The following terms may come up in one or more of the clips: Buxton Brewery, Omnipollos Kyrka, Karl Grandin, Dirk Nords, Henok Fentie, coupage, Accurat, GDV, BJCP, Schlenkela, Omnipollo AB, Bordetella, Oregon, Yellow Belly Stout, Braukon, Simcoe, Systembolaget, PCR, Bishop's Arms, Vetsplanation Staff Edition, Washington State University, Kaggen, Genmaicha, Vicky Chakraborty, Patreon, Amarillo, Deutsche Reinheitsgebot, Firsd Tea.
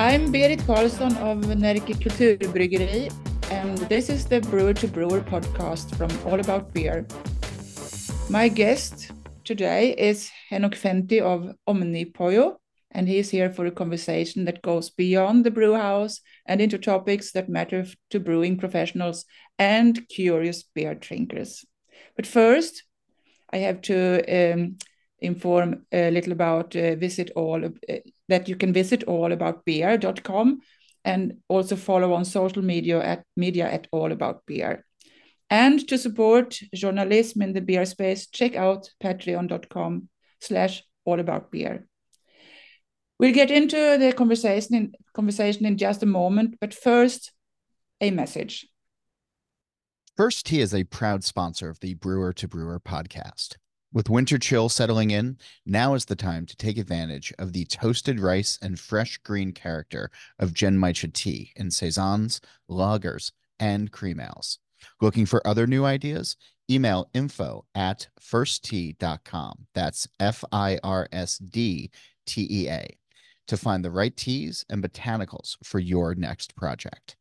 I'm Berith Karlsson of Närke Kulturbryggeri, and this is the Brewer to Brewer podcast from All About Beer. My guest today is Henok Fentie of Omnipollo, and he is here for a conversation that goes beyond the brew house and into topics that matter to brewing professionals and curious beer drinkers. But first, I have to inform a little about that you can visit allaboutbeer.com and also follow on social media at All About Beer. And to support journalism in the beer space, check out patreon.com/allaboutbeer. We'll get into the conversation in just a moment, but first, a message. Firsd Tea is a proud sponsor of the Brewer to Brewer podcast. With winter chill settling in, now is the time to take advantage of the toasted rice and fresh green character of Genmaicha tea in saisons, lagers, and cream ales. Looking for other new ideas? Email info@firsttea.com. That's FIRSDTEA to find the right teas and botanicals for your next project.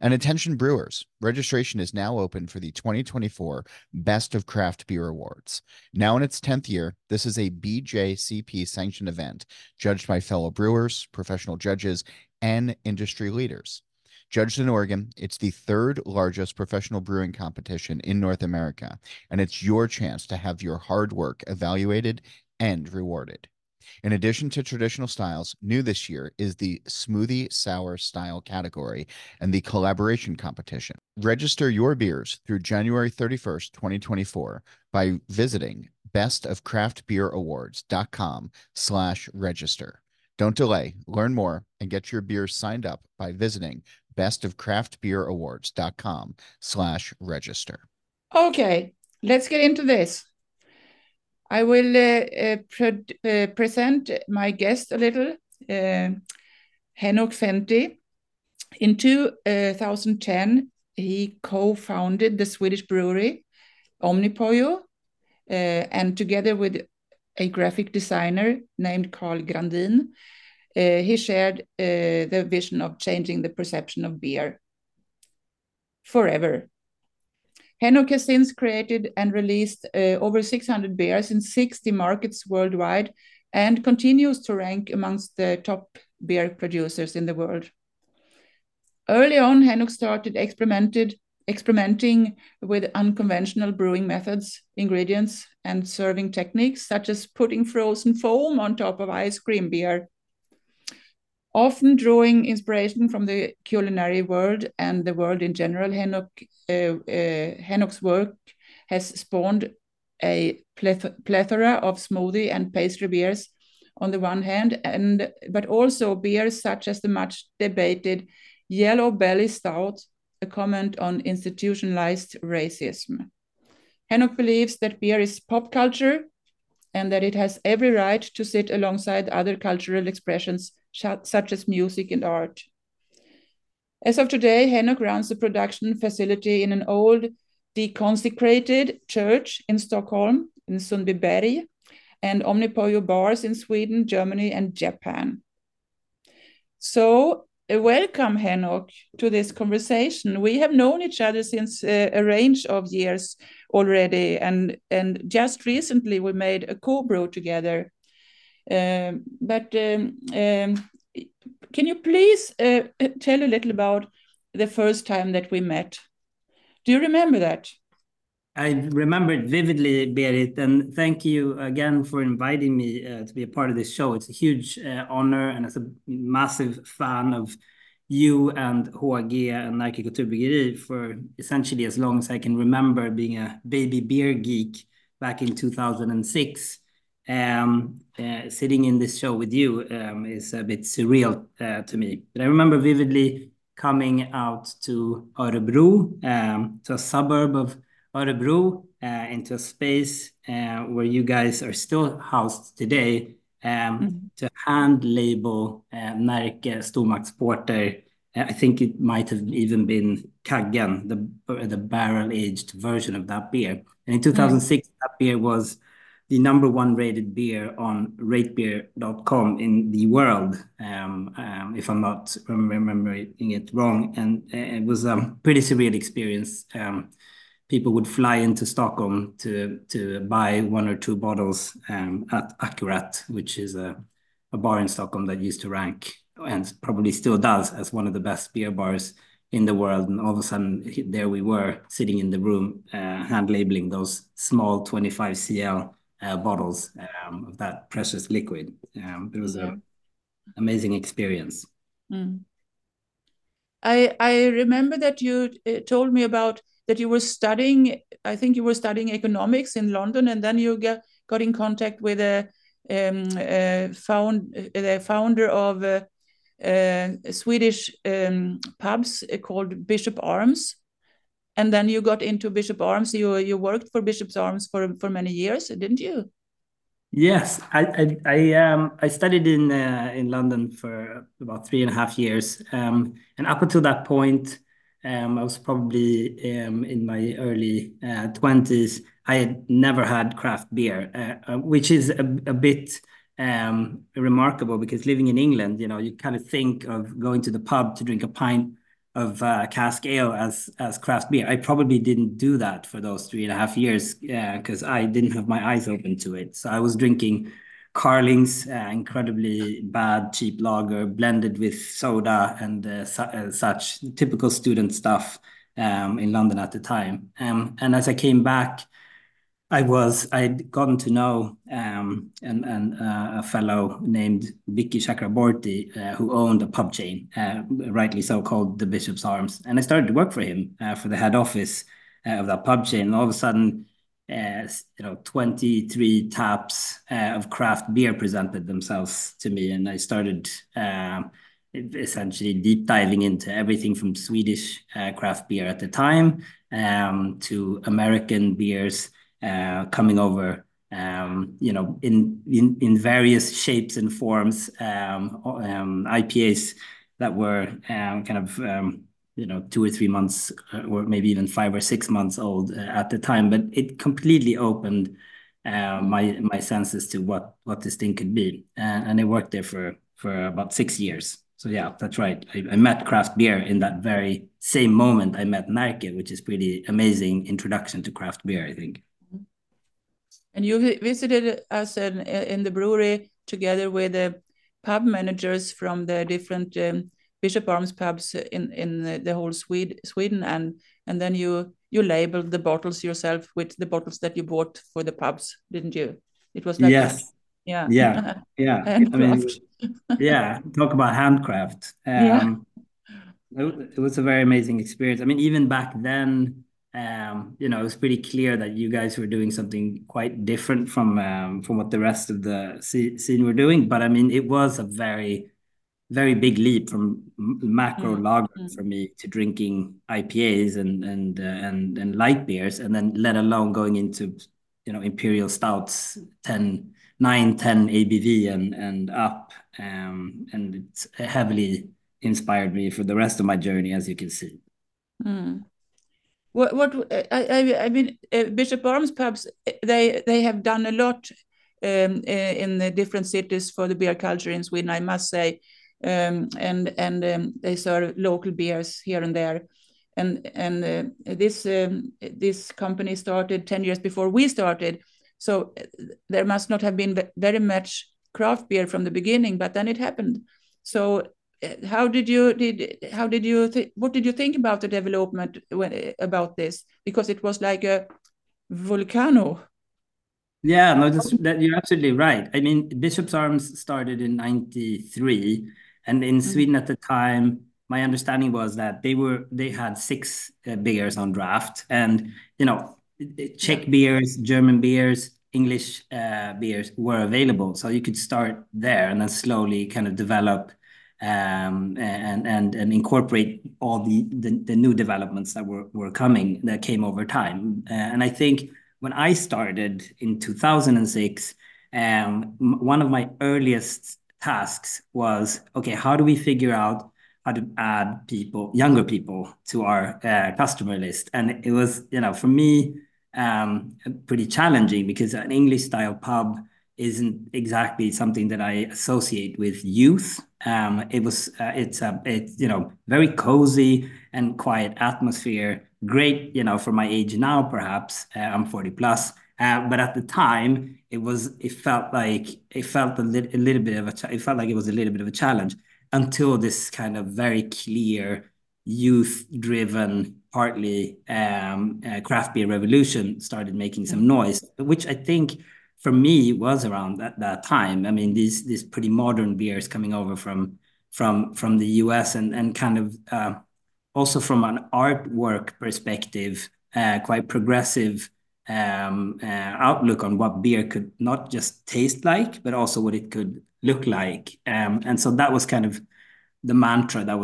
And attention brewers, registration is now open for the 2024 Best of Craft Beer Awards. Now in its 10th year, this is a BJCP sanctioned event judged by fellow brewers, professional judges, and industry leaders. Judged in Oregon, it's the third largest professional brewing competition in North America, and it's your chance to have your hard work evaluated and rewarded. In addition to traditional styles, new this year is the smoothie sour style category and the collaboration competition. Register your beers through January 31st, 2024 by visiting bestofcraftbeerawards.com/register. Don't delay, learn more, and get your beers signed up by visiting bestofcraftbeerawards.com/register. Okay, let's get into this. I will present my guest a little, Henok Fentie. In 2010, he co-founded the Swedish brewery Omnipollo, and together with a graphic designer named Karl Grandin, he shared the vision of changing the perception of beer forever. Henok has since created and released over 600 beers in 60 markets worldwide and continues to rank amongst the top beer producers in the world. Early on, Henok started experimenting with unconventional brewing methods, ingredients, and serving techniques, such as putting frozen foam on top of ice cream beer. Often drawing inspiration from the culinary world and the world in general, Henok's work has spawned a plethora of smoothie and pastry beers on the one hand, but also beers such as the much debated Yellow Belly Stout, a comment on institutionalized racism. Henok believes that beer is pop culture and that it has every right to sit alongside other cultural expressions such as music and art. As of today, Henok runs a production facility in an old deconsecrated church in Stockholm, in Sundbyberg, and Omnipollo bars in Sweden, Germany, and Japan. So, welcome, Henok, to this conversation. We have known each other since a range of years already, and just recently we made a co-brew together. Can you please tell a little about the first time that we met? Do you remember that? I remember it vividly, Berith, and thank you again for inviting me to be a part of this show. It's a huge honor, and as a massive fan of you and HG and Närke Kulturbryggeri for essentially as long as I can remember being a baby beer geek back in 2006. Sitting in this show with you is a bit surreal to me. But I remember vividly coming out to Örebro, to a suburb of Örebro, into a space where you guys are still housed today, to hand label Närke Stormaktsporter. I think it might have even been Kaggen, the barrel aged version of that beer. And in 2006, that beer was the number one rated beer on ratebeer.com in the world, if I'm not remembering it wrong. And it was a pretty surreal experience. People would fly into Stockholm to buy one or two bottles at Accurat, which is a bar in Stockholm that used to rank and probably still does as one of the best beer bars in the world. And all of a sudden, there we were sitting in the room, hand labeling those small 25 cl bottles of that precious liquid. It was an amazing experience. Mm. I remember that you told me about that you were studying, I think you were studying economics in London, and then you got in contact with the founder of Swedish pubs called Bishop's Arms. And then you got into Bishop's Arms. You worked for Bishop's Arms for many years, didn't you? Yes, I studied in London for about 3.5 years, and up until that point, I was probably in my early 20s. I had never had craft beer, which is a bit remarkable, because living in England, you kind of think of going to the pub to drink a pint of cask ale as craft beer. I probably didn't do that for those 3.5 years because I didn't have my eyes open to it. So I was drinking Carlings, incredibly bad cheap lager blended with soda and such typical student stuff in London at the time. And as I came back, I'd gotten to know a fellow named Vicky Chakraborty, who owned a pub chain, rightly so called the Bishop's Arms. And I started to work for him, for the head office of that pub chain. And all of a sudden, 23 taps of craft beer presented themselves to me. And I started essentially deep diving into everything from Swedish craft beer at the time to American beers, coming over, in various shapes and forms, IPAs that were kind of 2 or 3 months, or maybe even 5 or 6 months old at the time. But it completely opened my senses to what this thing could be, and I worked there for about 6 years. So yeah, that's right. I met craft beer in that very same moment I met Närke, which is pretty amazing introduction to craft beer, I think. And you visited us in the brewery together with the pub managers from the different Bishop's Arms pubs in the whole Sweden, and then you labeled the bottles yourself with the bottles that you bought for the pubs, didn't you? It was like yes, that. Yeah, yeah, handcraft. I mean, yeah. Talk about handcraft. It was a very amazing experience. I mean, even back then, it was pretty clear that you guys were doing something quite different from what the rest of the scene were doing. But I mean, it was a very, very big leap from macro lager for me to drinking IPAs and light beers, and then let alone going into imperial stouts, 9, 10 ABV and up, and it heavily inspired me for the rest of my journey, as you can see. Mm. I mean, Bishop's Arms pubs, they have done a lot in the different cities for the beer culture in Sweden, I must say, and they serve local beers here and there, and this company started 10 years before we started, so there must not have been very much craft beer from the beginning, but then it happened. So what did you think about the development about this? Because it was like a volcano. Yeah, no, you're absolutely right. I mean, Bishop's Arms started in 93, and in Sweden at the time, my understanding was that they had 6 beers on draft, and Czech beers, German beers, English beers were available, so you could start there and then slowly kind of develop and incorporate all the new developments that came over time. And I think when I started in 2006, one of my earliest tasks was, okay, how do we figure out how to add younger people to our customer list? And it was, for me, pretty challenging, because an English style pub isn't exactly something that I associate with youth. It's you know, very cozy and quiet atmosphere. Great, you know, for my age now, perhaps I'm 40 plus. But at the time, it felt like it was a little bit of a challenge, until this kind of very clear youth-driven, partly craft beer revolution started making some noise, which I think for me was around that time. I mean, these pretty modern beers coming over from the US and kind of also from an artwork perspective, quite progressive outlook on what beer could not just taste like, but also what it could look like. And so that was kind of the mantra that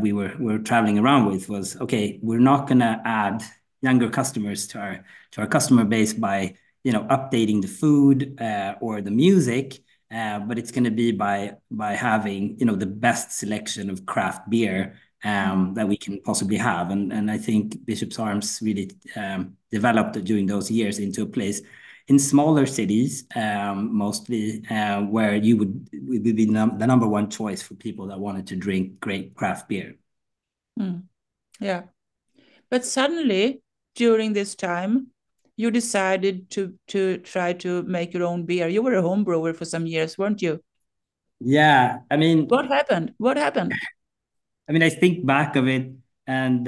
we were traveling around with, was, okay, we're not going to add younger customers to our customer base by, you know, updating the food or the music, but it's going to be by having, you know, the best selection of craft beer that we can possibly have. And I think Bishop's Arms really developed during those years into a place in smaller cities, mostly where it would be the number one choice for people that wanted to drink great craft beer. Mm. Yeah. But suddenly, during this time, you decided to try to make your own beer. You were a home brewer for some years, weren't you? Yeah, I mean... What happened? I mean, I think back of it, and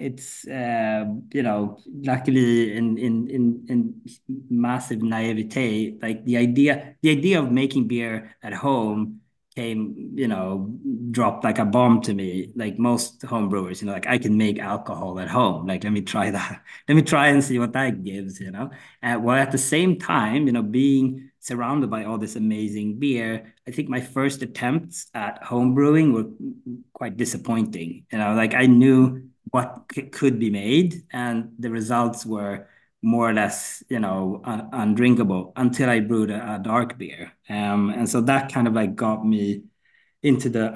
it's, you know, luckily in massive naivete, like the idea of making beer at home came, you know, dropped like a bomb to me, like most homebrewers, you know, like I can make alcohol at home. Like, let me try that. Let me try and see what that gives, you know. Well, at the same time, you know, being surrounded by all this amazing beer, I think my first attempts at homebrewing were quite disappointing. You know, like I knew what could be made, and the results were more or less, you know, undrinkable until I brewed a dark beer. And so that kind of like got me into the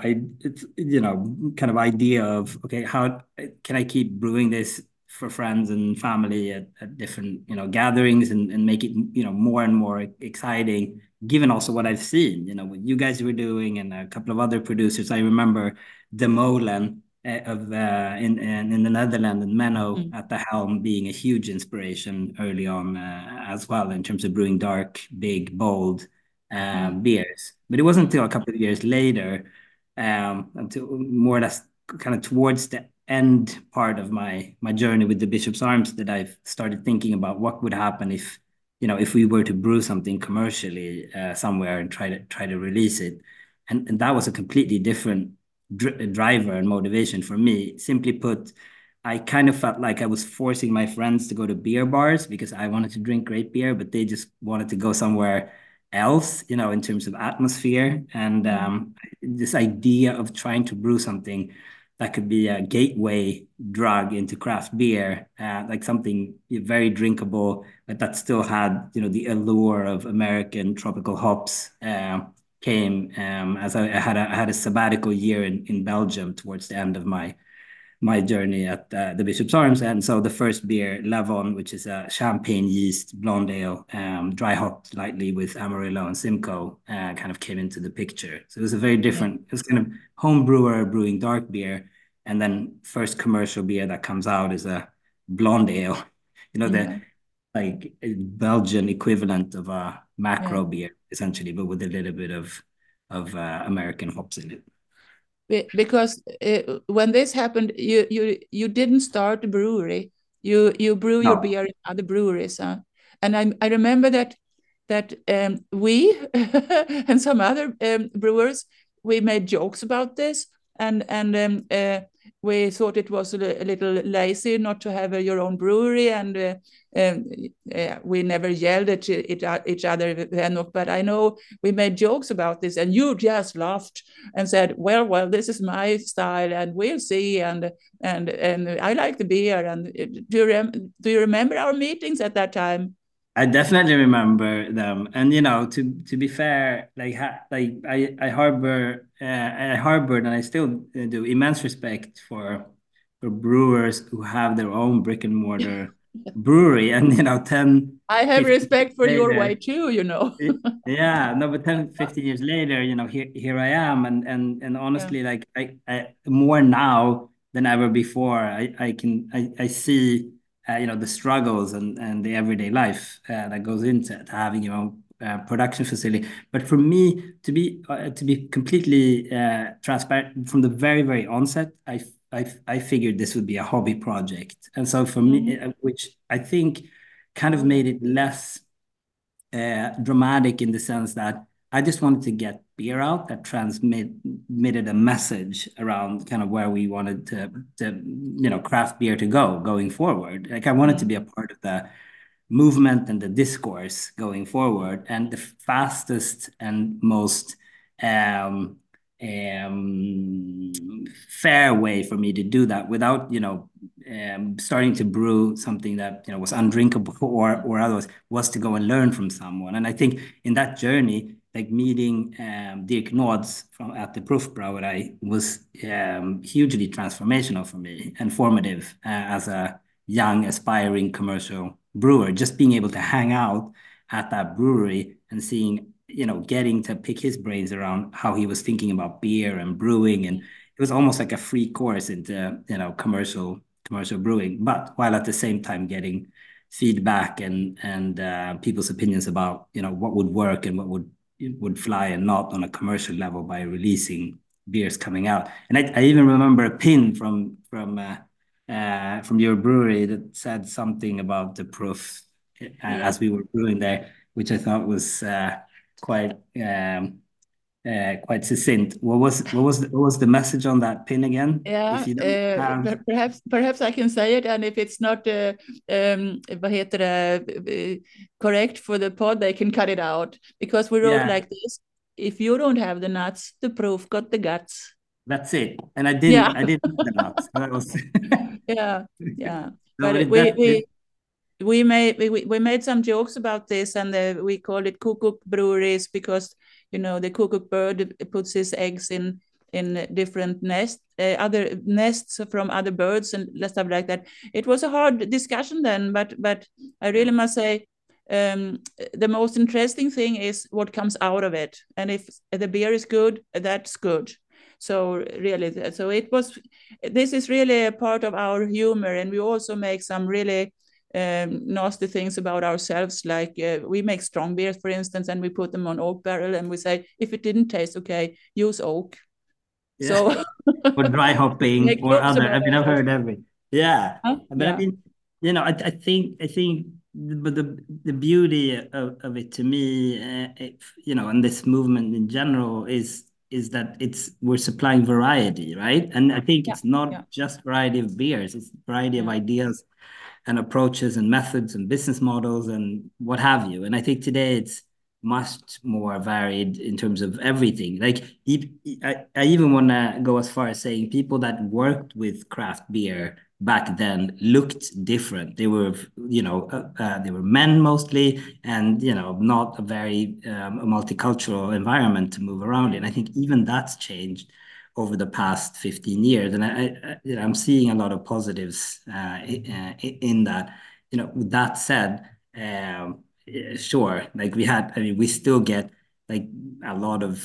idea of, okay, how can I keep brewing this for friends and family at different, you know, gatherings and make it, you know, more and more exciting, given also what I've seen, you know, what you guys were doing and a couple of other producers. I remember De Molen in the Netherlands, and Menno at the helm being a huge inspiration early on as well, in terms of brewing dark, big, bold beers. But it wasn't until a couple of years later, until more or less kind of towards the end part of my journey with the Bishop's Arms, that I've started thinking about what would happen if, you know, if we were to brew something commercially somewhere and try to release it, and that was a completely different driver and motivation for me. Simply put, I kind of felt like I was forcing my friends to go to beer bars because I wanted to drink great beer, but they just wanted to go somewhere else, you know, in terms of atmosphere. And this idea of trying to brew something that could be a gateway drug into craft beer, like something very drinkable, but that still had, you know, the allure of American tropical hops, came as I had a sabbatical year in Belgium towards the end of my journey at the Bishop's Arms. And so the first beer, Lavon, which is a champagne yeast blonde ale, dry hopped lightly with Amarillo and Simcoe, kind of came into the picture. So it was a very different, it was kind of home brewer brewing dark beer. And then first commercial beer that comes out is a blonde ale, you know, the like Belgian equivalent of a macro beer, essentially, but with a little bit of American hops in it. Because when this happened, you didn't start a brewery. You brew your beer in other breweries, huh? And I remember that we and some other brewers, we made jokes about this, and we thought it was a little lazy not to have your own brewery, and we never yelled at each other, Henok, but I know we made jokes about this, and you just laughed and said, well, this is my style, and we'll see, and I like the beer. And do you remember our meetings at that time? I definitely remember them, and you know, to be fair, I harbored, and I still do, immense respect for brewers who have their own brick and mortar brewery, and 10. I have respect for your way too, Yeah, no, but 10, 15 years later, here I am, and honestly, like I more now than ever before, I see the struggles and the everyday life that goes into having your own production facility. But for me to be completely transparent from the very onset, I figured this would be a hobby project. And so for me, which I think kind of made it less dramatic in the sense that I just wanted to get beer out that transmitted a message around kind of where we wanted to craft beer to go going forward. Like I wanted to be a part of the movement and the discourse going forward. And the fastest and most fair way for me to do that without starting to brew something that was undrinkable or otherwise was to go and learn from someone. And I think in that journey, like meeting Dirk Nords at the Proof Brewery was hugely transformational for me and formative as a young aspiring commercial brewer. Just being able to hang out at that brewery and seeing, getting to pick his brains around how he was thinking about beer and brewing, and it was almost like a free course into commercial brewing, but while at the same time getting feedback and people's opinions about what would work and what would fly and not on a commercial level by releasing beers coming out. And I even remember a pin from your brewery that said something about the Proof as we were brewing there, which I thought was quite succinct. What was the message on that pin again? Yeah, perhaps I can say it, and if it's not correct for the pod, they can cut it out, because we wrote like this: if you don't have the nuts, the Proof got the guts. That's it. And I didn't have the nuts. That was so but we made some jokes about this, and we called it Kukuk breweries, because the Kukuk bird puts his eggs in different nests, other nests from other birds and stuff like that. It was a hard discussion then, but I really must say the most interesting thing is what comes out of it, and if the beer is good, that's good. So really, this is really a part of our humor, and we also make some really nasty things about ourselves, like we make strong beers, for instance, and we put them on oak barrel, and we say, if it didn't taste okay, use oak. So or dry hopping or other. I mean, I've heard everything. I mean, I think but the beauty of it to me, and this movement in general is that we're supplying variety, right? And I think it's not just variety of beers, it's variety of ideas and approaches and methods and business models and what have you. And I think today it's much more varied in terms of everything. Like I even want to go as far as saying people that worked with craft beer back then looked different. They were, they were men mostly, and, not a very multicultural environment to move around in. I think even that's changed over the past 15 years, and I'm seeing a lot of positives in that. With that said, sure, like we still get like a lot of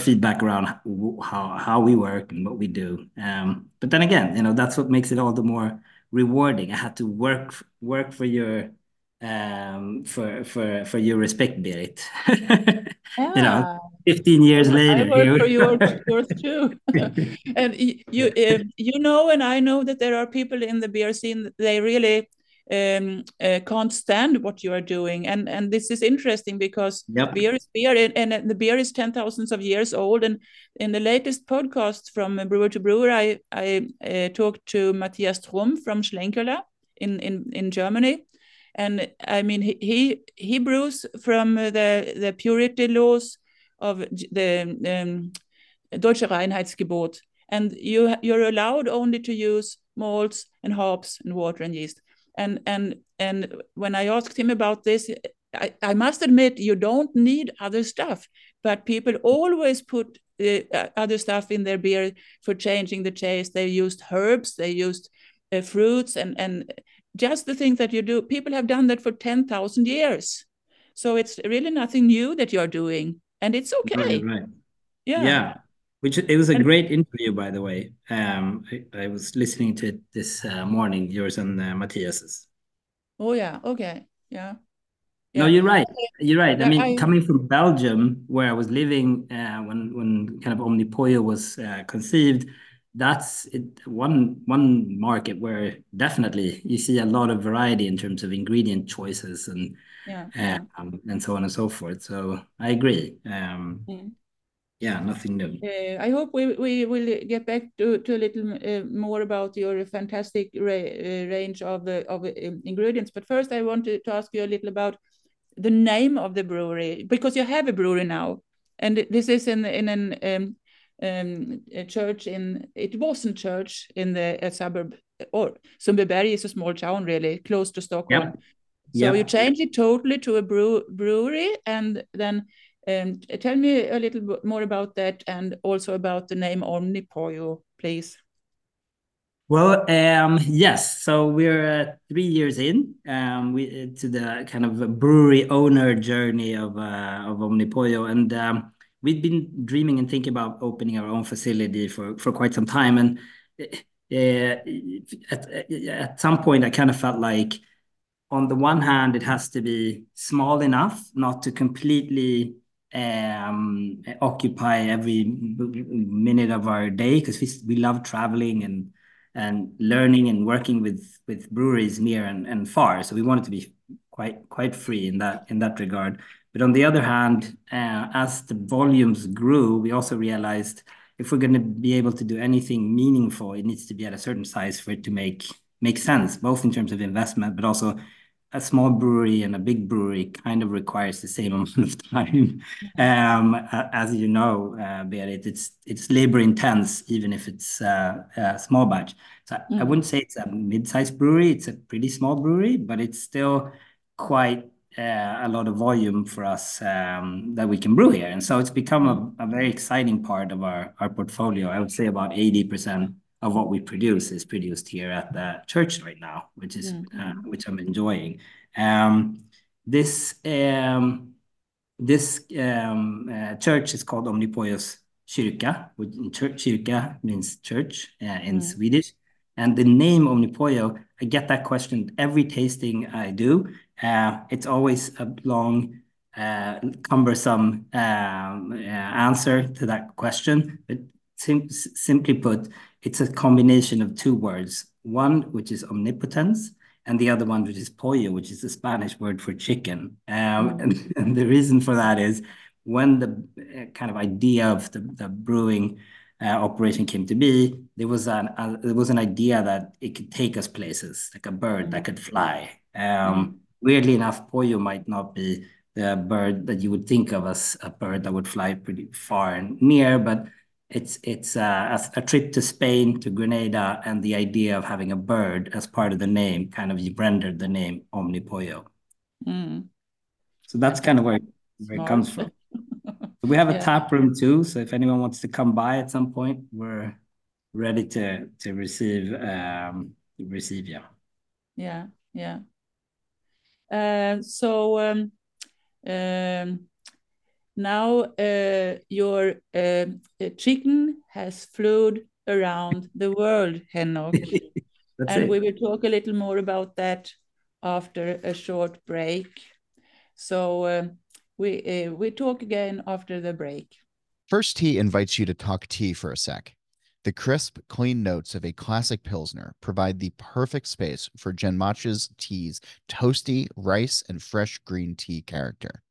feedback around how we work and what we do. But then again, that's what makes it all the more rewarding. I had to work for your for your respect, Berith. 15 years later, I work for yours too. And and I know that there are people in the beer scene, they really can't stand what you are doing, and this is interesting, because beer is beer, and the beer is 10,000 of years old. And in the latest podcast from Brewer to Brewer, I talked to Matthias Trum from Schlenkela in Germany. And I mean, he brews from the purity laws of the Deutsche Reinheitsgebot, and you're allowed only to use malts and hops and water and yeast. And when I asked him about this, I must admit, you don't need other stuff, but people always put other stuff in their beer for changing the taste. They used herbs, they used fruits, and just the thing that you do, people have done that for 10,000 years. So it's really nothing new that you're doing, and it's okay. Right. Yeah. Yeah. Which it was a great interview, by the way. I was listening to it this morning, yours and Matthias's. Oh yeah. Okay. Yeah. Yeah. No, you're right. You're right. I mean, coming from Belgium, where I was living when kind of Omnipollo was conceived, that's one market where definitely you see a lot of variety in terms of ingredient choices and so on and so forth. So I agree. Yeah, nothing new. I hope we will get back to a little more about your fantastic range of ingredients. But first, I wanted to ask you a little about the name of the brewery, because you have a brewery now, and this is in a church in, it wasn't church in the suburb, or Sundbyberg is a small town really close to Stockholm. Yep. So you changed it totally to a brewery, and then tell me a little bit more about that, and also about the name Omnipollo, please. Well, yes. So we're 3 years in to the kind of a brewery owner journey of Omnipollo, and we've been dreaming and thinking about opening our own facility for quite some time. And at some point, I kind of felt like, on the one hand, it has to be small enough not to completely occupy every minute of our day, because we love traveling and learning and working with breweries near and far. So we wanted to be quite free in that regard. But on the other hand, as the volumes grew, we also realized if we're going to be able to do anything meaningful, it needs to be at a certain size for it to make sense, both in terms of investment, but also a small brewery and a big brewery kind of requires the same amount of time. As you know, Berith, it's labor intense, even if it's a small batch. So I wouldn't say it's a mid-sized brewery. It's a pretty small brewery, but it's still quite a lot of volume for us that we can brew here. And so it's become a very exciting part of our portfolio. I would say about 80% of what we produce is produced here at the church right now, which is which I'm enjoying. This church is called Omnipollos Kyrka, which in church, Kyrka means church in Swedish. And the name Omnipollo, I get that question every tasting I do. It's always a long, cumbersome answer to that question. But simply put, it's a combination of two words, one which is omnipotence, and the other one which is pollo, which is the Spanish word for chicken. And the reason for that is when the kind of idea of the brewing operation came to be, there was an idea that it could take us places, like a bird that could fly. Weirdly enough, pollo might not be the bird that you would think of as a bird that would fly pretty far and near, but it's a trip to Spain, to Grenada, and the idea of having a bird as part of the name kind of rendered the name Omnipollo. So that's kind of where it comes from. We have a tap room too, so if anyone wants to come by at some point, we're ready to receive you. Yeah. Now your chicken has flew around the world, Henok. We will talk a little more about that after a short break. So we talk again after the break. Firsd Tea invites you to talk tea for a sec. The crisp, clean notes of a classic Pilsner provide the perfect space for Genmaicha's tea's toasty rice and fresh green tea character.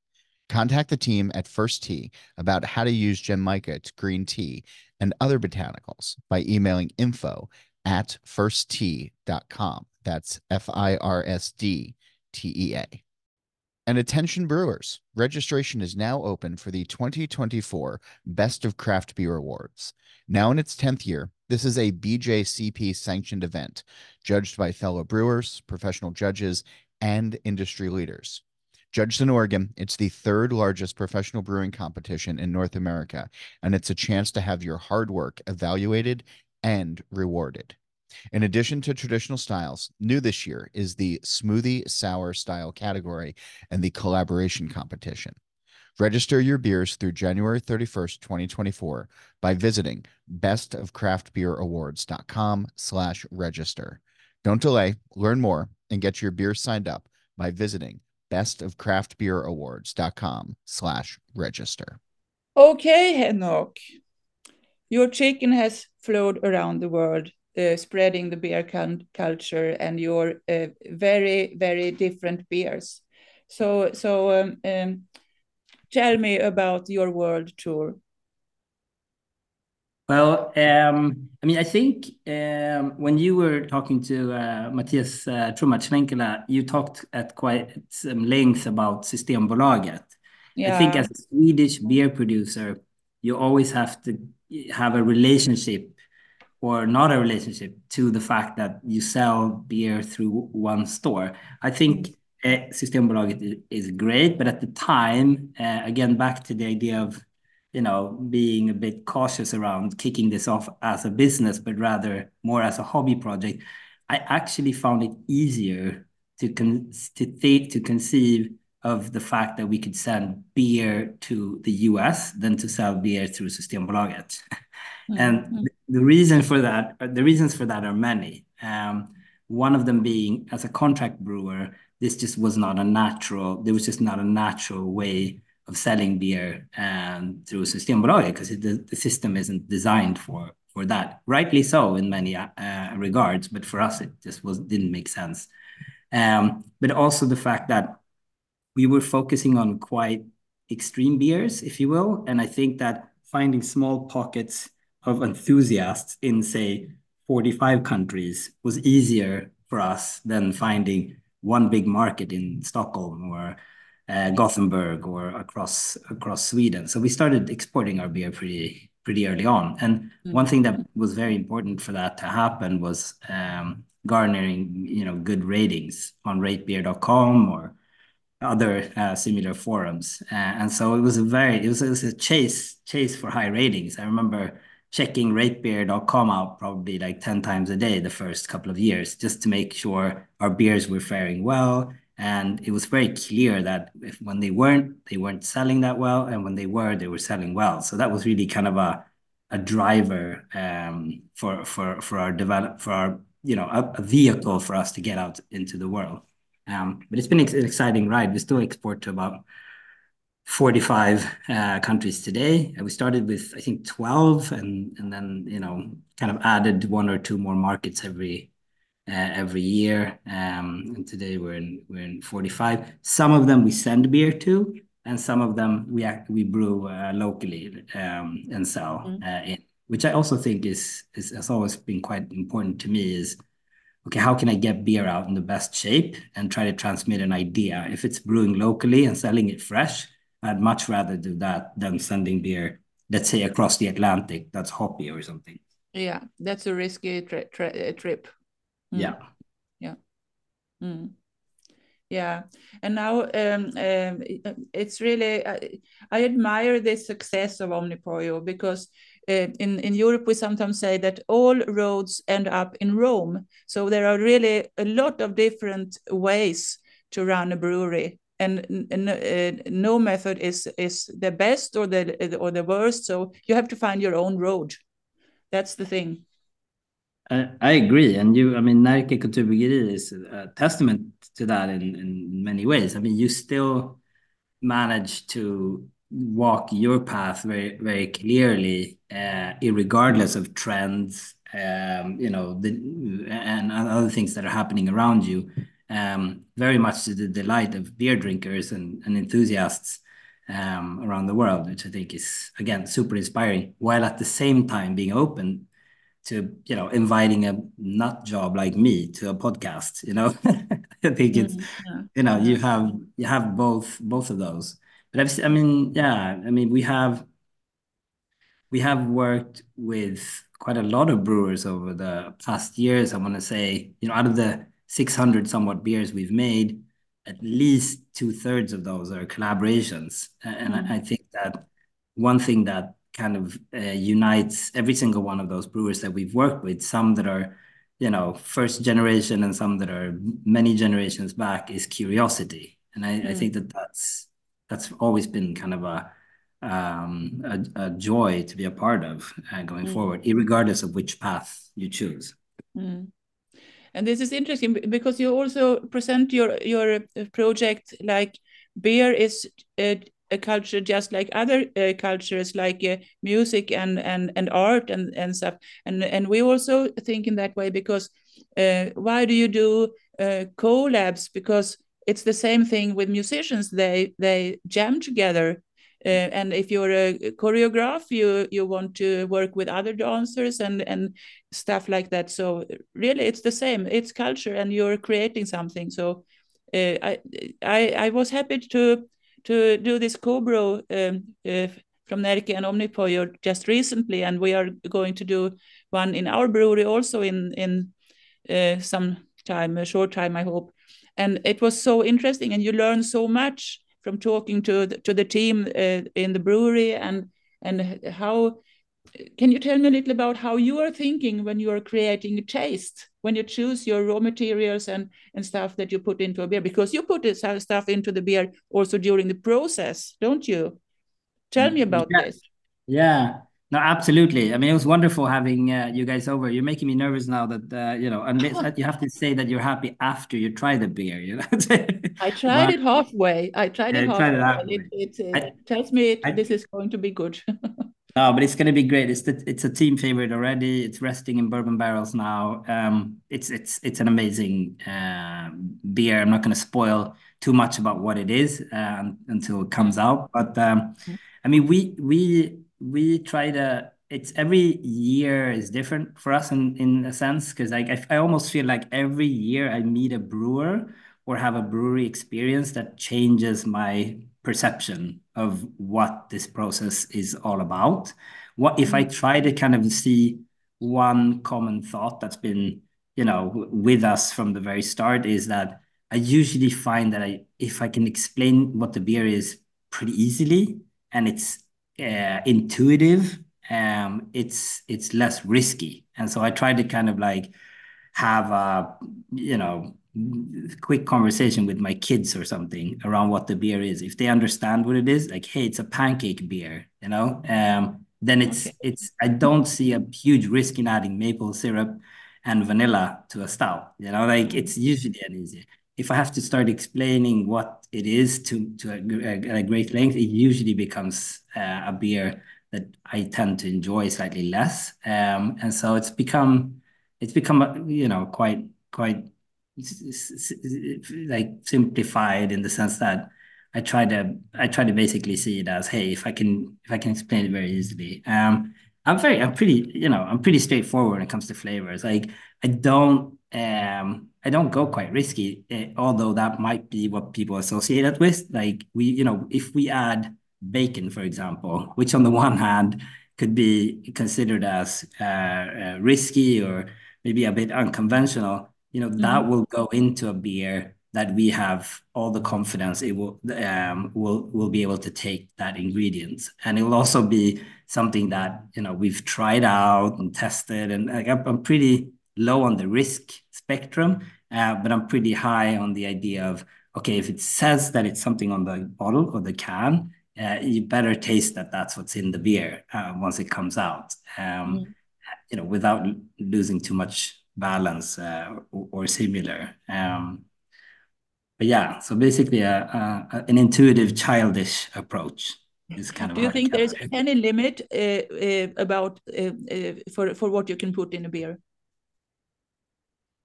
Contact the team at Firsd Tea about how to use Genmaicha to green tea and other botanicals by emailing info@firsttea.com. That's FIRSDTEA. And attention brewers, registration is now open for the 2024 Best of Craft Beer Awards. Now in its 10th year, this is a BJCP sanctioned event judged by fellow brewers, professional judges, and industry leaders. Judged in Oregon, it's the third largest professional brewing competition in North America, and it's a chance to have your hard work evaluated and rewarded. In addition to traditional styles, new this year is the smoothie sour style category and the collaboration competition. Register your beers through January 31st, 2024 by visiting bestofcraftbeerawards.com/register. Don't delay, learn more, and get your beer signed up by visiting bestofcraftbeerawards.com/register. Okay, Henok. Your chicken has flowed around the world, spreading the beer culture and your very, very different beers. So tell me about your world tour. Well, I think when you were talking to Matthias Trum at Schlenkela, you talked at quite some length about Systembolaget. Yeah. I think as a Swedish beer producer, you always have to have a relationship or not a relationship to the fact that you sell beer through one store. I think Systembolaget is great, but at the time, again, back to the idea of being a bit cautious around kicking this off as a business, but rather more as a hobby project, I actually found it easier to conceive of the fact that we could send beer to the US than to sell beer through Systembolaget. Mm-hmm. And the reasons for that are many. One of them being, as a contract brewer, there was just not a natural way of selling beer through Systembolaget, because the system isn't designed for that. Rightly so in many regards, but for us it just didn't make sense. But also the fact that we were focusing on quite extreme beers, if you will, and I think that finding small pockets of enthusiasts in, say, 45 countries was easier for us than finding one big market in Stockholm or Gothenburg or across Sweden. So we started exporting our beer pretty early on. And mm-hmm. One thing that was very important for that to happen was garnering good ratings on ratebeer.com or other similar forums. And so it was a chase for high ratings. I remember checking ratebeer.com out probably like 10 times a day the first couple of years, just to make sure our beers were faring well. And it was very clear that when they weren't selling that well, and when they were selling well. So that was really kind of a driver for our vehicle for us to get out into the world. But it's been an exciting ride. We still export to about 45 countries today. And we started with, I think, 12, and then kind of added one or two more markets every year, and today we're in 45. Some of them we send beer to, and some of them we brew locally and sell. Mm-hmm. In, which I also think has always been quite important to me is, okay, how can I get beer out in the best shape and try to transmit an idea? If it's brewing locally and selling it fresh, I'd much rather do that than sending beer, let's say, across the Atlantic that's hoppy or something. Yeah, that's a risky trip. Yeah. Yeah. Mm. Yeah. And now it's really, I admire the success of Omnipollo, because in Europe, we sometimes say that all roads end up in Rome. So there are really a lot of different ways to run a brewery, and no method is the best or the worst. So you have to find your own road. That's the thing. I agree, and Närke Kulturbryggeri is a testament to that in many ways. You still manage to walk your path very, very clearly, irregardless of trends, and other things that are happening around you. Very much to the delight of beer drinkers and enthusiasts around the world, which I think is again super inspiring. While at the same time being open to inviting a nut job like me to a podcast, I think it's you have both of those. But we have worked with quite a lot of brewers over the past years. I want to say out of the 600 somewhat beers we've made, at least 2/3 of those are collaborations, and mm-hmm. I think that one thing that kind of unites every single one of those brewers that we've worked with, some that are you know, first generation and some that are many generations back is curiosity. And I think that's always been kind of a joy to be a part of going forward, regardless of which path you choose. Mm. And this is interesting because you also present your project like beer is a culture just like other cultures, like music and art and stuff. And we also think in that way because why do you do collabs? Because it's the same thing with musicians. They jam together. And if you're a choreographer, you want to work with other dancers and stuff like that. So really, it's the same. It's culture, and you're creating something. So I was happy to do this co-brew from Närke and Omnipollo just recently, and we are going to do one in our brewery also in some time, a short time, I hope. And it was so interesting, and you learn so much from talking to the team in the brewery, and how can you tell me a little about how you are thinking when you are creating a taste, when you choose your raw materials and stuff that you put into a beer, because you put stuff into the beer also during the process, don't you? Tell me about this. Yeah, no, absolutely. I mean, it was wonderful having you guys over. You're making me nervous now that, you have to say that you're happy after you try the beer. You know? I tried it halfway. It tells me this is going to be good. No, but it's going to be great. It's a team favorite already. It's resting in bourbon barrels now. It's an amazing beer. I'm not going to spoil too much about what it is until it comes out. But I mean, we try to. It's every year is different for us in a sense, because I almost feel like every year I meet a brewer or have a brewery experience that changes my perception of what this process is all about. What if I try to kind of see one common thought that's been, you know, with us from the very start, is that I usually find that if I can explain what the beer is pretty easily and it's intuitive, it's less risky. And so I try to kind of like have a, you know, quick conversation with my kids or something around what the beer is. If they understand what it is, like, hey, it's a pancake beer, you know, then it's I don't see a huge risk in adding maple syrup and vanilla to a stout, you know, like it's usually an easy. If I have to start explaining what it is to a great length, it usually becomes a beer that I tend to enjoy slightly less. And so it's become, you know, quite like simplified in the sense that I try to basically see it as, hey, if I can explain it very easily. I'm pretty straightforward when it comes to flavors. Like I don't go quite risky, although that might be what people associate it with. Like if we add bacon, for example, which on the one hand could be considered as risky or maybe a bit unconventional, you know, that will go into a beer that we have all the confidence it will be able to take that ingredient. And it will also be something that, you know, we've tried out and tested. And like, I'm pretty low on the risk spectrum, but I'm pretty high on the idea of, okay, if it says that it's something on the bottle or the can, you better taste that that's what's in the beer once it comes out, you know, without losing too much balance or similar, but yeah. So basically, an intuitive, childish approach is kind of. Do you think there's any limit about for what you can put in a beer?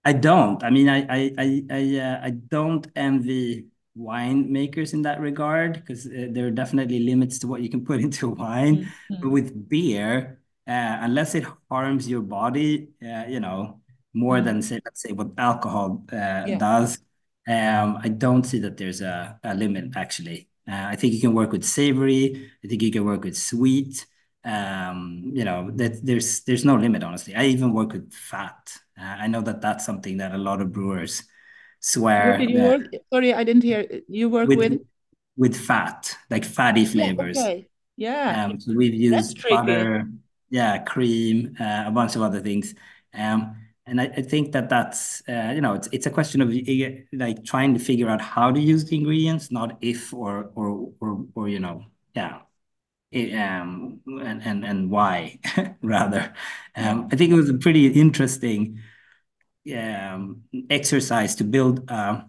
I don't. I mean, I don't envy wine makers in that regard, because there are definitely limits to what you can put into wine. Mm-hmm. But with beer, unless it harms your body, you know, more than, say, let's say, what alcohol does. I don't see that there's a limit, actually. I think you can work with savory. I think you can work with sweet. You know, that there's no limit, honestly. I even work with fat. I know that that's something that a lot of brewers swear. Sorry, I didn't hear. You work with fat, like fatty flavors. Yeah, okay. Yeah. So we've used butter, cream, a bunch of other things. And I think that that's, it's a question of like trying to figure out how to use the ingredients, not if or and why rather. I think it was a pretty interesting exercise to build a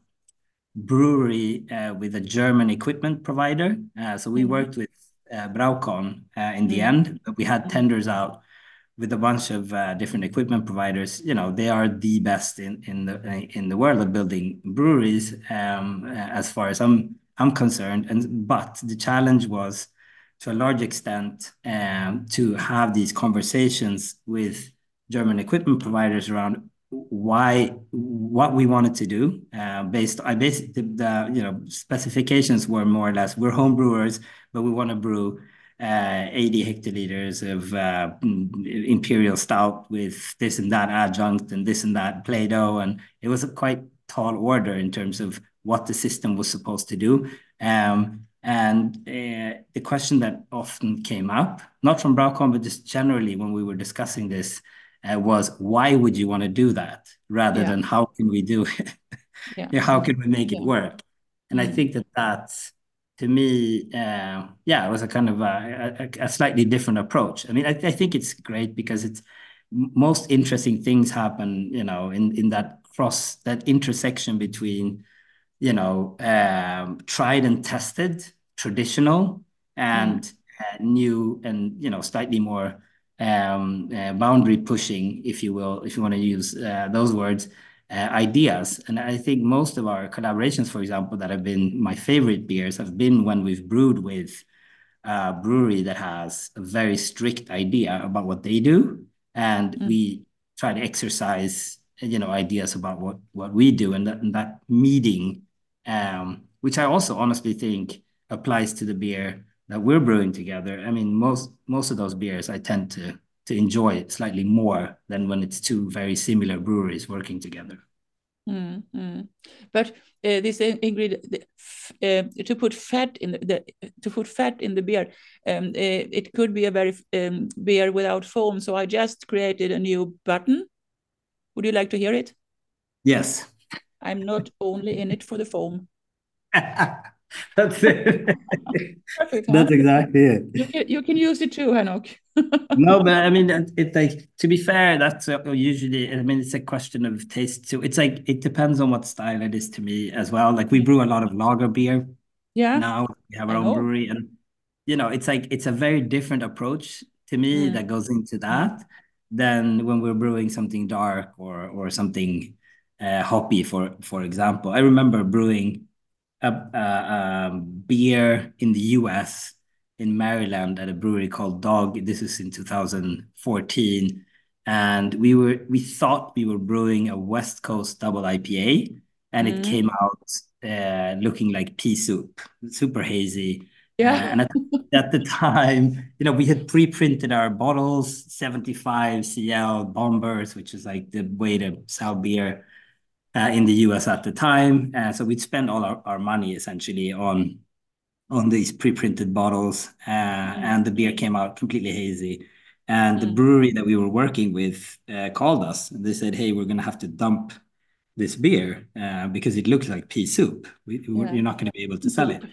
brewery with a German equipment provider. So we worked with Braukon in the end, but we had tenders out with a bunch of different equipment providers. They are the best in the world at building breweries, as far as I'm concerned. But the challenge was, to a large extent, to have these conversations with German equipment providers around what we wanted to do. The specifications were more or less, we're home brewers, but we want to brew 80 hectoliters of imperial stout with this and that adjunct and this and that Play-Doh. And it was a quite tall order in terms of what the system was supposed to do. And the question that often came up, not from Braukon, but just generally when we were discussing this, was why would you want to do that rather than how can we do it? How can we make it work? And I think that that's, to me, it was a kind of a slightly different approach. I mean, I think it's great because it's most interesting things happen, in that intersection between, tried and tested, traditional and new and, slightly more boundary pushing, if you will, if you want to use those words. Ideas. And I think most of our collaborations, for example, that have been my favorite beers have been when we've brewed with a brewery that has a very strict idea about what they do. And we try to exercise, ideas about what we do. And that meeting, which I also honestly think applies to the beer that we're brewing together. I mean, most of those beers I tend to enjoy it slightly more than when it's two very similar breweries working together. But this ingredient, to put fat in the beer, it could be a very beer without foam. So I just created a new button. Would you like to hear it? Yes. I'm not only in it for the foam. That's it. Perfect, huh? That's exactly it. You can use it too, Henok. No, but I mean, it's like, to be fair, that's usually, I mean, it's a question of taste too. It's like, it depends on what style it is to me as well. Like we brew a lot of lager beer. Yeah. Now we have our own brewery and, it's like, it's a very different approach to me that goes into that than when we're brewing something dark or something hoppy, for example. I remember brewing a beer in the US in Maryland at a brewery called Dog. This is in 2014, and we thought we were brewing a West Coast double IPA, and it came out looking like pea soup, super hazy. And at the time, we had pre-printed our bottles, 75 CL bombers, which is like the way to sell beer in the US at the time. So we'd spend all our money essentially on these pre-printed bottles, and the beer came out completely hazy. And the brewery that we were working with called us, and they said, "Hey, we're going to have to dump this beer because it looks like pea soup. You're not going to be able to sell it."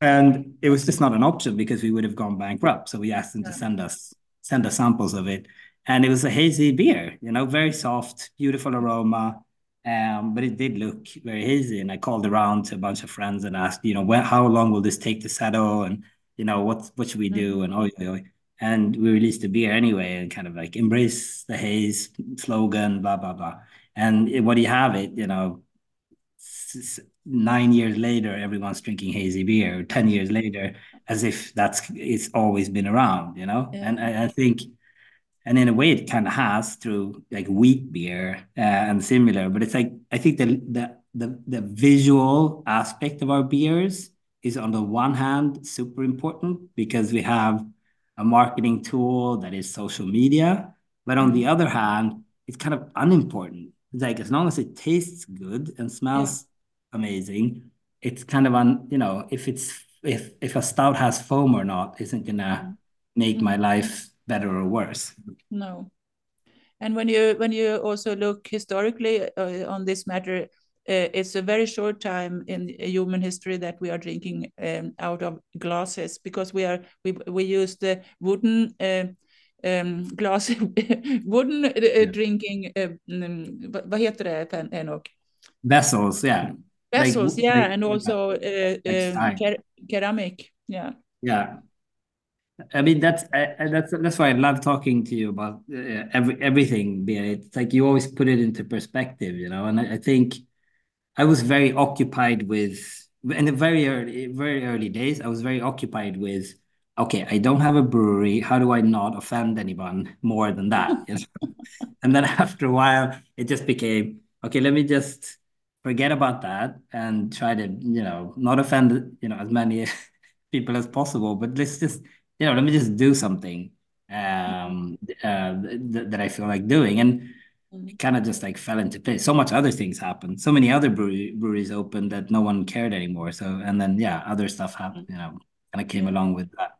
And it was just not an option because we would have gone bankrupt. So we asked them to send us samples of it, and it was a hazy beer, very soft, beautiful aroma. But it did look very hazy, and I called around to a bunch of friends and asked, how long will this take to settle, and what should we do, and and we released the beer anyway, and kind of like embrace the haze slogan, blah blah blah. And what do you have it? 9 years later, everyone's drinking hazy beer. 10 years later, as if it's always been around, And I think. And in a way, it kind of has through like wheat beer and similar. But it's like, I think the visual aspect of our beers is on the one hand super important because we have a marketing tool that is social media. But on the other hand, it's kind of unimportant. It's like, as long as it tastes good and smells amazing, it's kind of if a stout has foam or not isn't gonna make my life better or worse. No. And when you also look historically on this matter, it's a very short time in human history that we are drinking out of glasses, because we use the wooden glass, wooden drinking. Vad heter det, Henok? Vessels, yeah. Vessels, like, yeah, like, and also ceramic, yeah. Yeah. I mean, that's why I love talking to you about everything. It's like you always put it into perspective, you know. And I think I was very occupied with, in the very early days, I was very occupied with, okay, I don't have a brewery. How do I not offend anyone more than that? You know? And then after a while, it just became, okay, let me just forget about that and try to, you know, not offend, you know, as many people as possible, but let's just, you know, let me just do something that I feel like doing. And it kind of just like fell into place. So much other things happened. So many other breweries opened that no one cared anymore. So, and then, yeah, other stuff happened, you know, kind of came along with that.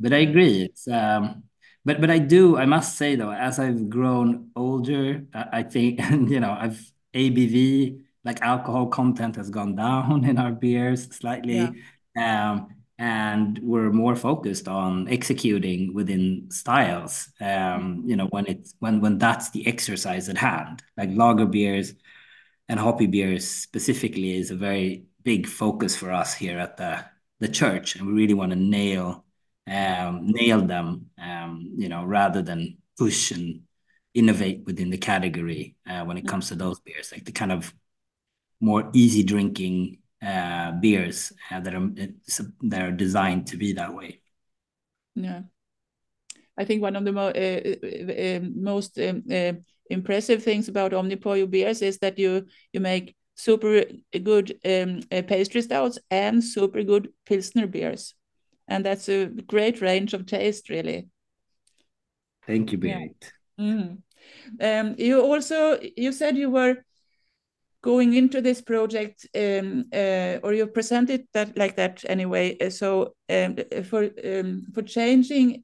But I agree. It's, but I do, I must say though, as I've grown older, I think, you know, I've ABV, like alcohol content has gone down in our beers slightly. Yeah. And we're more focused on executing within styles, you know, when that's the exercise at hand, like lager beers and hoppy beers specifically is a very big focus for us here at the church. And we really want to nail them, you know, rather than push and innovate within the category when it comes to those beers, like the kind of more easy drinking beers that are designed to be that way. Yeah, I think one of the most impressive things about Omnipollo beers is that you make super good pastry stouts and super good pilsner beers, and that's a great range of taste, really. Thank you, Berith. Yeah. You said you were going into this project, or you presented that like that anyway. So for changing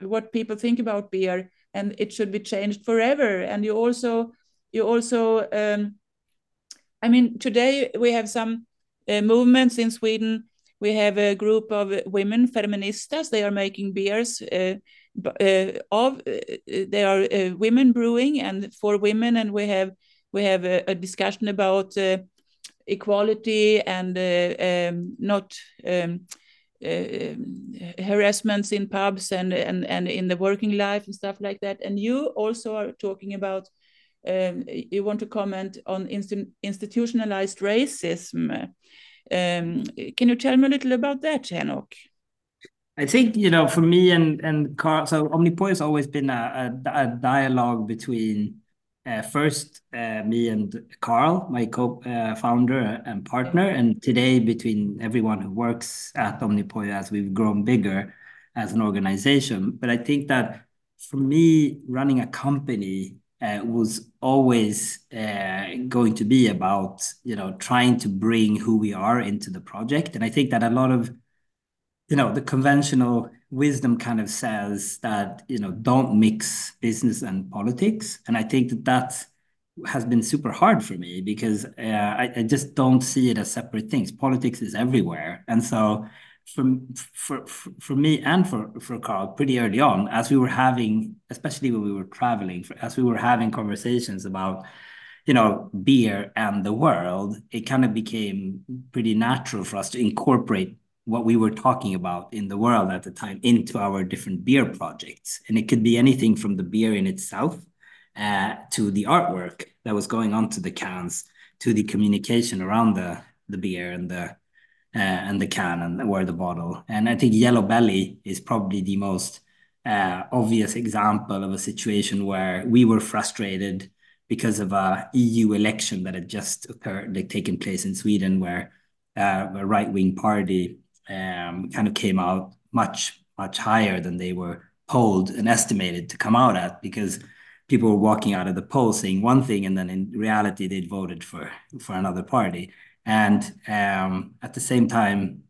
what people think about beer, and it should be changed forever. And you also, I mean, today we have some movements in Sweden. We have a group of women, feministas. They are making beers. They are women brewing and for women, and we have. We have a discussion about equality and not harassments in pubs and in the working life and stuff like that. And you also are talking about, you want to comment on institutionalized racism. Can you tell me a little about that, Henok? I think, you know, for me and Karl, so Omnipollo has always been a dialogue between first, me and Karl, my co-founder and partner, and today between everyone who works at Omnipollo as we've grown bigger as an organization. But I think that for me, running a company was always going to be about, you know, trying to bring who we are into the project. And I think that a lot of, you know, the conventional wisdom kind of says that, you know, don't mix business and politics. And I think that has been super hard for me because I just don't see it as separate things. Politics is everywhere. And so for me and for Karl, pretty early on, as we were having, especially when we were traveling, as we were having conversations about, you know, beer and the world, it kind of became pretty natural for us to incorporate what we were talking about in the world at the time into our different beer projects. And it could be anything from the beer in itself to the artwork that was going on to the cans, to the communication around the beer and the can or the bottle. And I think Yellow Belly is probably the most obvious example of a situation where we were frustrated because of a EU election that had just occurred, like taken place in Sweden, where a right-wing party kind of came out much higher than they were polled and estimated to come out at, because people were walking out of the poll saying one thing and then in reality they'd voted for another party. And at the same time,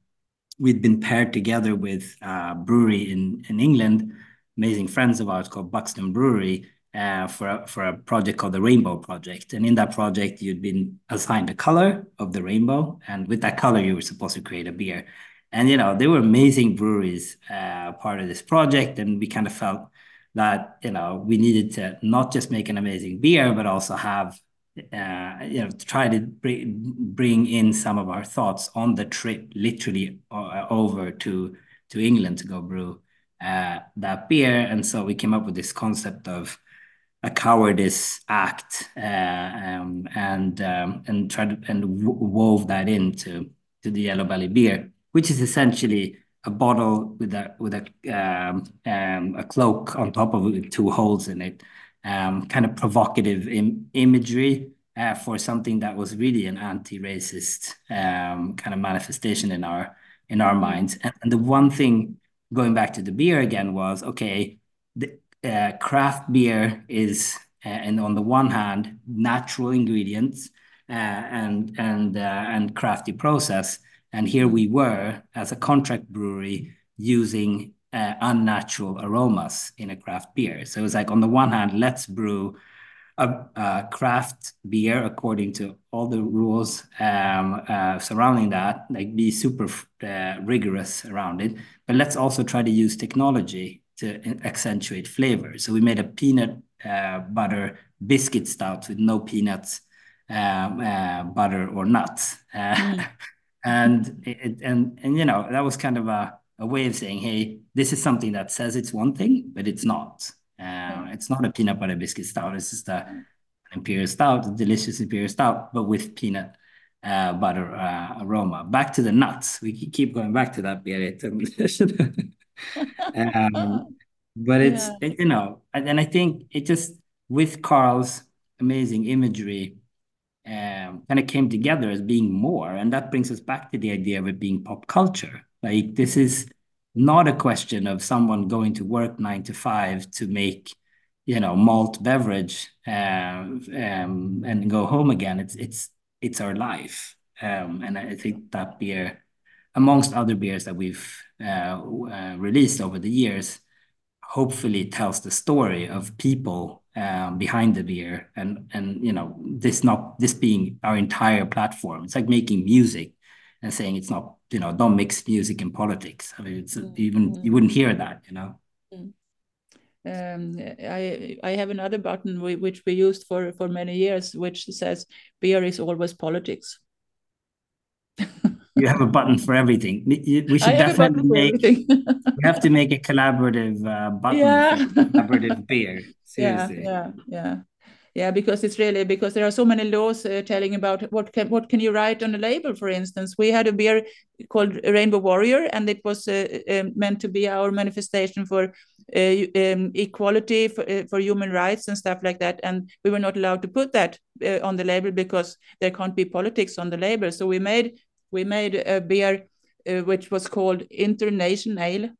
we'd been paired together with a brewery in England, amazing friends of ours called Buxton Brewery, for a project called the Rainbow Project. And in that project, you'd been assigned a color of the rainbow. And with that color, you were supposed to create a beer. And, you know, there were amazing breweries part of this project. And we kind of felt that, you know, we needed to not just make an amazing beer, but also have, to try to bring in some of our thoughts on the trip, literally over to England to go brew that beer. And so we came up with this concept of a cowardice act, and wove that into the Yellow Belly beer, which is essentially a bottle with a cloak on top of it with two holes in it, kind of provocative imagery for something that was really an anti-racist kind of manifestation in our minds. And the one thing, going back to the beer again, was okay. The craft beer is, and on the one hand, natural ingredients and crafty process. And here we were as a contract brewery using unnatural aromas in a craft beer. So it was like, on the one hand, let's brew a craft beer according to all the rules surrounding that, like be super rigorous around it. But let's also try to use technology to accentuate flavor. So we made a peanut butter biscuit stout with no peanuts, butter or nuts. And you know, that was kind of a way of saying, hey, this is something that says it's one thing, but it's not. It's not a peanut butter biscuit stout. It's just an imperial stout, a delicious imperial stout, but with peanut butter aroma. Back to the nuts. We keep going back to that, Berith. But it's, you know, and I think it just, with Karl's amazing imagery, kind of came together as being more. And that brings us back to the idea of it being pop culture. Like, this is not a question of someone going to work 9 to 5 to make, you know, malt beverage and go home again. It's our life. And I think that beer, amongst other beers that we've released over the years, hopefully tells the story of people behind the beer, and you know, this being our entire platform. It's like making music and saying it's not, you know, don't mix music and politics. I mean, it's even you wouldn't hear that, you know. I have another button which we used for many years, which says beer is always politics. You have a button for everything. We should definitely make. We have to make a collaborative button. Yeah. For collaborative beer. Seriously. Yeah. Because it's really, because there are so many laws telling about what can you write on a label. For instance, we had a beer called Rainbow Warrior, and it was meant to be our manifestation for equality, for human rights and stuff like that. And we were not allowed to put that on the label because there can't be politics on the label. So we made a beer which was called Internation Ale.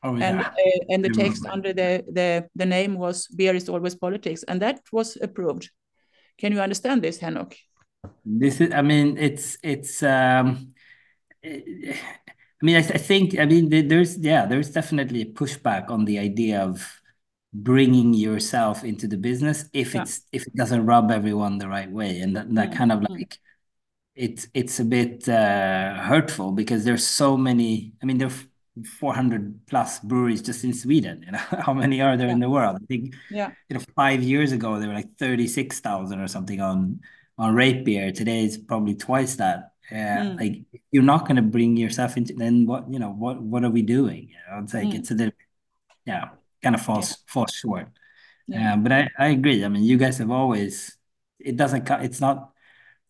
Oh, yeah. And the text under the name was "Beer is always politics," and that was approved. Can you understand this, Henok? This is, I mean, it's. I mean, I think, I mean, there's definitely a pushback on the idea of bringing yourself into the business if it doesn't rub everyone the right way, and that kind of like. It's a bit hurtful because there's so many. I mean, there are 400 plus breweries just in Sweden. You know, how many are there in the world? I think 5 years ago there were like 36,000 or something on rate beer. Today it's probably twice that. Like, you're not going to bring yourself into. Then what? You know, what are we doing? You know, it's like it's a little, kind of falls short. Yeah. But I agree. I mean, you guys have always. It doesn't. It's not.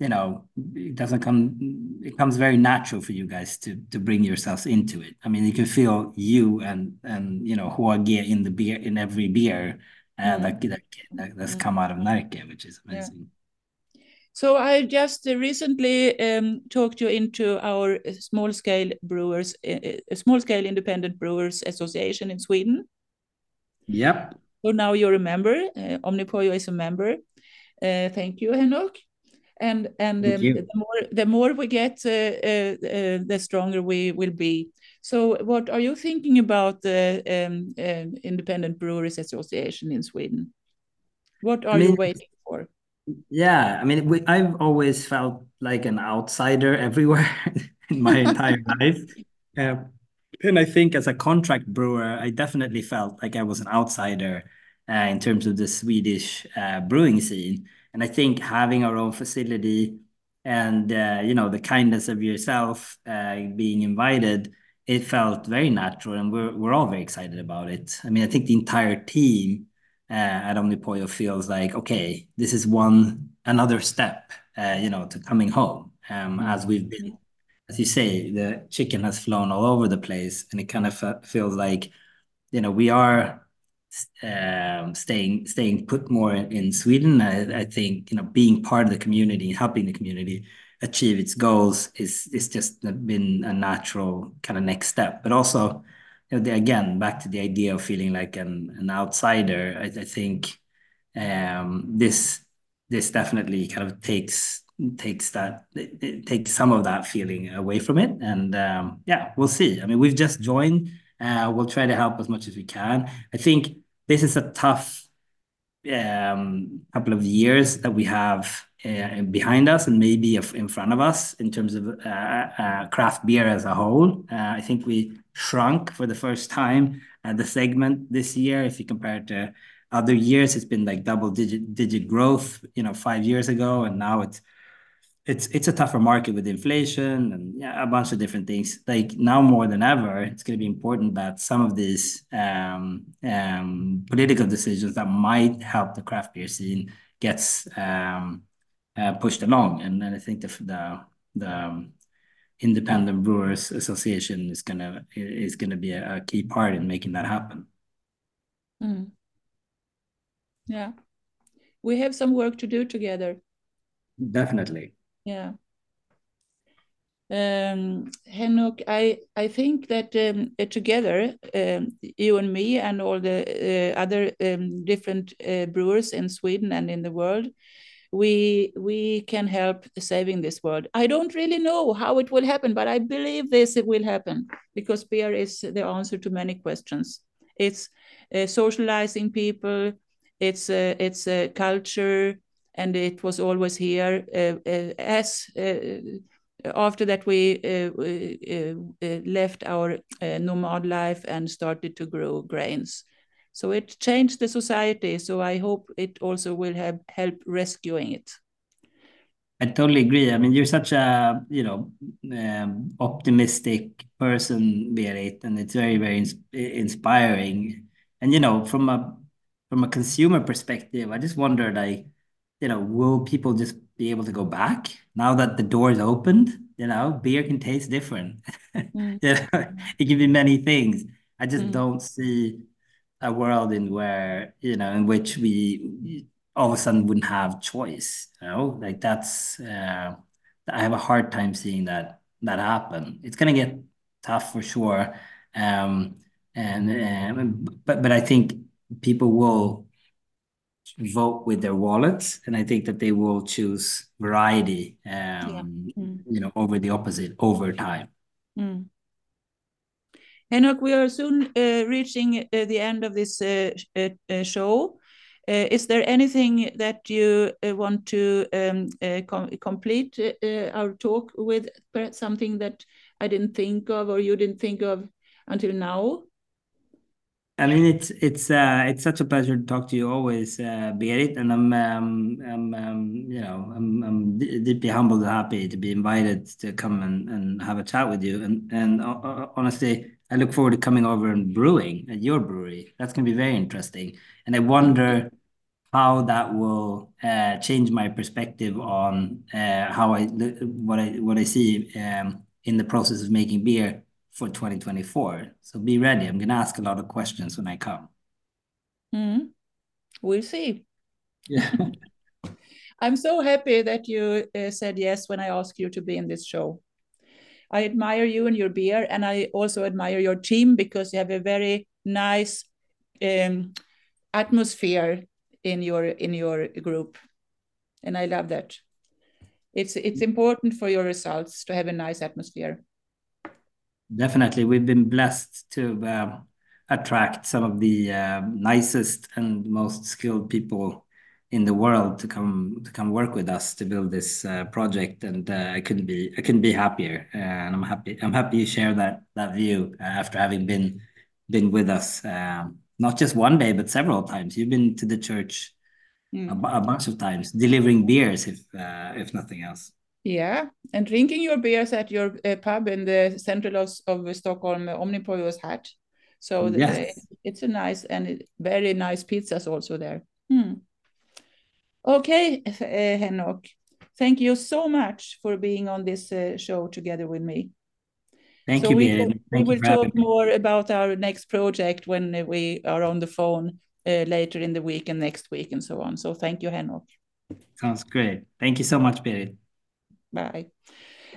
You know, it doesn't come. It comes very natural for you guys to bring yourselves into it. I mean, you can feel you and you know, Huagia in the beer, in every beer that's come out of Närke, which is amazing. Yeah. So I just recently talked you into our small scale independent brewers association in Sweden. Yep. So now you're a member. Omnipollo is a member. Thank you, Henok. And the more we get, the stronger we will be. So what are you thinking about the Independent Brewers Association in Sweden? What are you waiting for? Yeah, I mean, I've always felt like an outsider everywhere in my entire life. And I think as a contract brewer, I definitely felt like I was an outsider in terms of the Swedish brewing scene. And I think having our own facility and, you know, the kindness of yourself being invited, it felt very natural, and we're all very excited about it. I mean, I think the entire team at Omnipollo feels like, okay, this is another step, you know, to coming home. As we've been, as you say, the chicken has flown all over the place, and it kind of feels like, you know, we are staying put more in Sweden. I think, you know, being part of the community, helping the community achieve its goals is just been a natural kind of next step. But also, you know, again, back to the idea of feeling like an outsider, I think this definitely kind of takes some of that feeling away from it. And yeah, we'll see. I mean, we've just joined. We'll try to help as much as we can. I think this is a tough couple of years that we have behind us, and maybe in front of us, in terms of craft beer as a whole. I think we shrunk for the first time at the segment this year. If you compare it to other years, it's been like double digit growth, you know, 5 years ago, and now it's a tougher market with inflation and a bunch of different things. Like now more than ever, it's going to be important that some of these political decisions that might help the craft beer scene gets pushed along. And then I think the Independent Brewers Association is gonna be a key part in making that happen. Mm. Yeah, we have some work to do together. Definitely. Yeah. Henok, I think that together, you and me and all the other different brewers in Sweden and in the world, we can help saving this world. I don't really know how it will happen, but I believe it will happen, because beer is the answer to many questions. It's socializing people, it's culture, and it was always here. After that, we left our nomad life and started to grow grains. So it changed the society. So I hope it also will help rescuing it. I totally agree. I mean, you're such a, you know, optimistic person, Berith, and it's very, very inspiring. And, you know, from a consumer perspective, I just wonder, like, you know, will people just be able to go back now that the door is opened? You know, beer can taste different. Mm. It can be many things. I just don't see a world in which we all of a sudden wouldn't have choice. You know, like that's I have a hard time seeing that happen. It's gonna get tough for sure, but I think people will vote with their wallets, and I think that they will choose variety, you know, over the opposite over time. Mm. Henok, we are soon reaching the end of this show. Is there anything that you want to complete our talk with? Perhaps something that I didn't think of, or you didn't think of until now? I mean, it's such a pleasure to talk to you always, Berith, and I'm deeply humbled and happy to be invited to come and have a chat with you. And honestly, I look forward to coming over and brewing at your brewery. That's going to be very interesting. And I wonder how that will change my perspective on what I see in the process of making beer for 2024. So be ready. I'm going to ask a lot of questions when I come. Mm. We'll see. Yeah. I'm so happy that you said yes when I asked you to be in this show. I admire you and your beer, and I also admire your team, because you have a very nice atmosphere in your group, and I love that. it's important for your results to have a nice atmosphere. Definitely. We've been blessed to attract some of the nicest and most skilled people in the world to come work with us to build this project, and I couldn't be happier. And I'm happy you share that view after having been with us not just one day but several times. You've been to the church a bunch of times, delivering beers if nothing else. Yeah, and drinking your beers at your pub in the central of Stockholm, Omnipollos hat. So yes. It's a nice and very nice pizzas also there. Okay, Henok, thank you so much for being on this show together with me. Thank you, Berith. We will talk more about our next project when we are on the phone later in the week and next week and so on. So thank you, Henok. Sounds great. Thank you so much, Berith. Bye.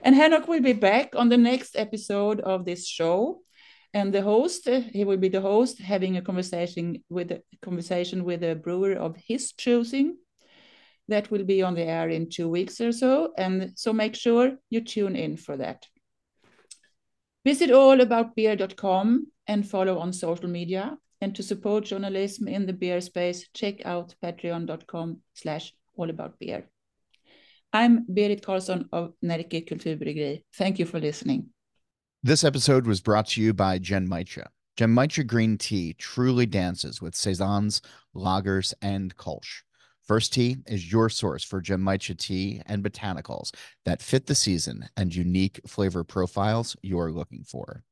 And Henok will be back on the next episode of this show. And the host, he will be the host, having a conversation with a brewer of his choosing. That will be on the air in 2 weeks or so. And so make sure you tune in for that. Visit allaboutbeer.com and follow on social media. And to support journalism in the beer space, check out patreon.com/allaboutbeer. I'm Berith Karlsson of Närke Kulturbryggeri. Thank you for listening. This episode was brought to you by Genmaicha. Genmaicha green tea truly dances with saisons, lagers, and kolsch. Firsd Tea is your source for Genmaicha tea and botanicals that fit the season and unique flavor profiles you're looking for.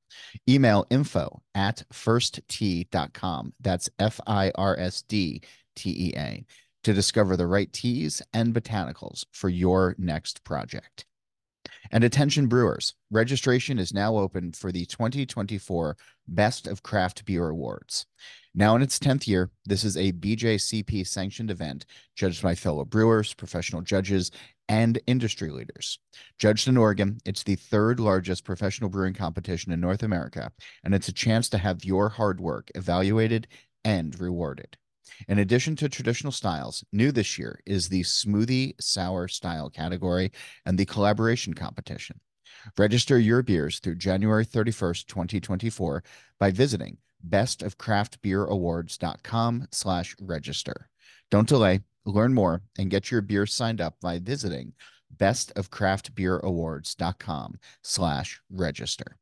Email info@firsttea.com. That's FIRSDTEA to discover the right teas and botanicals for your next project. And attention brewers, registration is now open for the 2024 Best of Craft Beer Awards. Now in its 10th year, this is a BJCP sanctioned event judged by fellow brewers, professional judges, and industry leaders. Judged in Oregon, it's the third largest professional brewing competition in North America, and it's a chance to have your hard work evaluated and rewarded. In addition to traditional styles, new this year is the smoothie sour style category and the collaboration competition. Register your beers through January 31st, 2024 by visiting bestofcraftbeerawards.com/register. Don't delay, learn more, and get your beer signed up by visiting bestofcraftbeerawards.com/register.